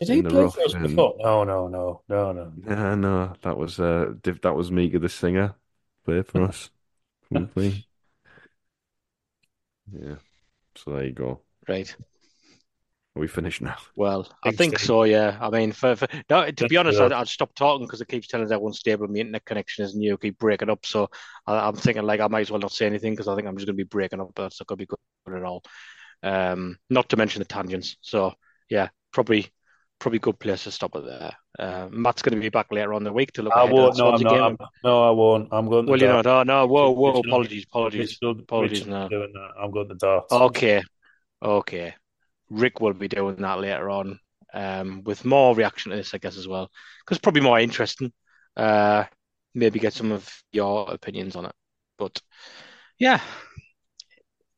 Did he play for us before? No, no, no, no, no. No, no. That was uh, that was Mika the singer. Play for us. Probably. Yeah. So there you go. Right. Are we finished now? Well, I think so, yeah. I mean, for, for no, to be honest, I'd, I'd stop talking because it keeps telling us I won't stay, but my internet connection is new. Keep breaking up. So I, I'm thinking, like, I might as well not say anything because I think I'm just going to be breaking up. That's not going to be good at all. Um, not to mention the tangents. So, yeah, probably probably good place to stop it there. Uh, Matt's going to be back later on the week to look at no, no, no, I won't. I'm going to Well, you know, no, no, whoa, whoa, apologies, apologies, apologies now. I'm going to darts. Okay, okay. Rick will be doing that later on um, with more reaction to this, I guess, as well, because probably more interesting. Uh, maybe get some of your opinions on it. But, yeah,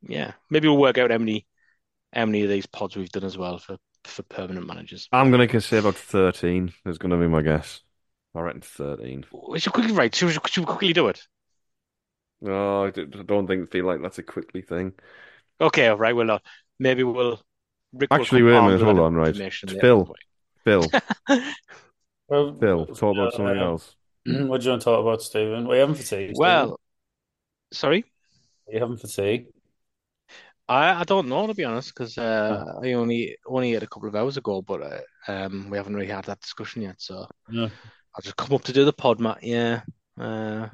yeah, maybe we'll work out how many... how many of these pods we've done as well for, for permanent managers. I'm going to say about thirteen. That's going to be my guess. I reckon thirteen. We should quickly, right, should we, should we quickly do it? No, oh, I don't think feel like that's a quickly thing. Okay, all right, we'll not. Maybe we'll... Rick Actually, will wait a minute, hold on, right. Phil, Phil. Phil, Phil, talk about something else. What do you want to talk about, Stephen? What are you having for tea? Well, Stephen? Sorry? What are you having for tea? I, I don't know, to be honest, because uh, I only only had a couple of hours ago, but uh, um, we haven't really had that discussion yet. So yeah. I'll just come up to do the pod, Matt. Yeah, uh,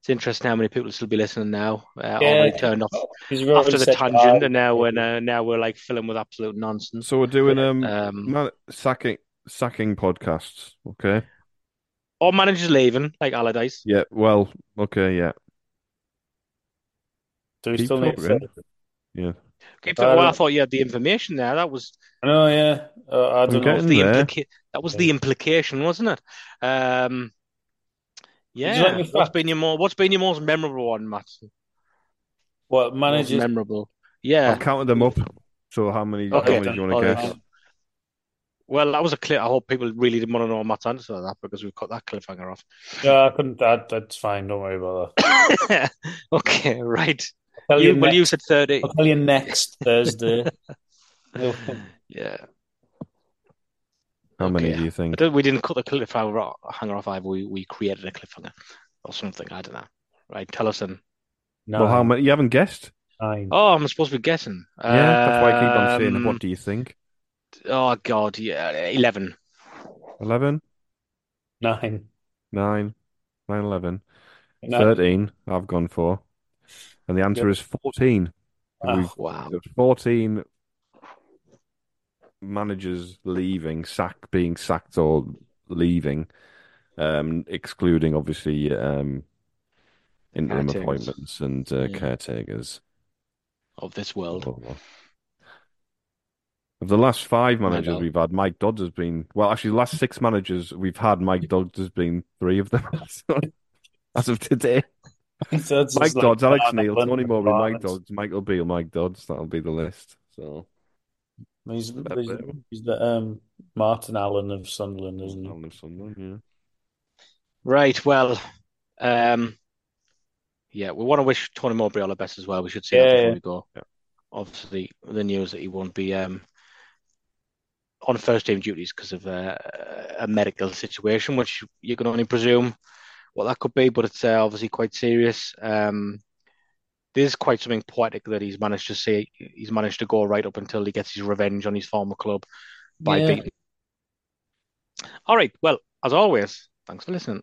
it's interesting how many people still be listening now. Uh, yeah. Already turned off after the tangent, that. and now we're uh, now we're like filling with absolute nonsense. So we're doing um, um sacking sacking podcasts, okay? Or managers leaving, like Allardyce. Yeah. Well, okay, yeah. Do we Keep still need? Yeah. Okay, but, well, I thought you had the information there. That was. Oh yeah, uh, I don't know. The implica- that was yeah. the implication, wasn't it? Um, yeah. What's fact? been your more? What's been your most memorable one, Matt? What managers? Most memorable. Yeah. I counted them up. So how many? Okay. How many do you want to guess? Right. Well, that was a clip. I hope people really didn't want to know Matt's answer to that because we've cut that cliffhanger off. Yeah, I couldn't. That, that's fine. Don't worry about that. Okay. Right. I'll tell you, you well, next, you said thirty. I'll tell you next Thursday. Yeah. How okay. many do you think? We didn't cut the cliffhanger off either. We, we created a cliffhanger or something. I don't know. Right, tell us then. No. Well, how many? You haven't guessed? Nine. Oh, I'm supposed to be guessing. Yeah, um, that's why I keep on saying, what do you think? Oh, God. Yeah, eleven. eleven? Nine. Nine. Nine, eleven. Nine. thirteen, I've gone for. And the answer yep. is fourteen. Oh, wow. fourteen managers leaving, sack, being sacked or leaving, um, excluding, obviously, um, interim appointments and uh, yeah. caretakers. of this world. Oh. Of the last five managers we've had, Mike Dodds has been... Well, actually, the last six managers we've had, Mike Dodds has been three of them. As of today. So Mike Dodds, like Alex Neil, Tony Mowbray, Mike Dodds, Michael Beale, Mike Dodds. That'll be the list. So he's, he's, he's the um, Martin Allen of Sunderland, isn't he? Allen of Sunderland, yeah. Right, well... Um, yeah, we want to wish Tony Mowbray all the best as well. We should see yeah, that before yeah. we go. Yeah. Obviously, the news that he won't be... Um, on first team duties because of uh, a medical situation, which you can only presume what that could be, but it's uh, obviously quite serious. Um, there's quite something poetic that he's managed to see. He's managed to go right up until he gets his revenge on his former club by yeah. beating. All right. Well, as always, thanks for listening.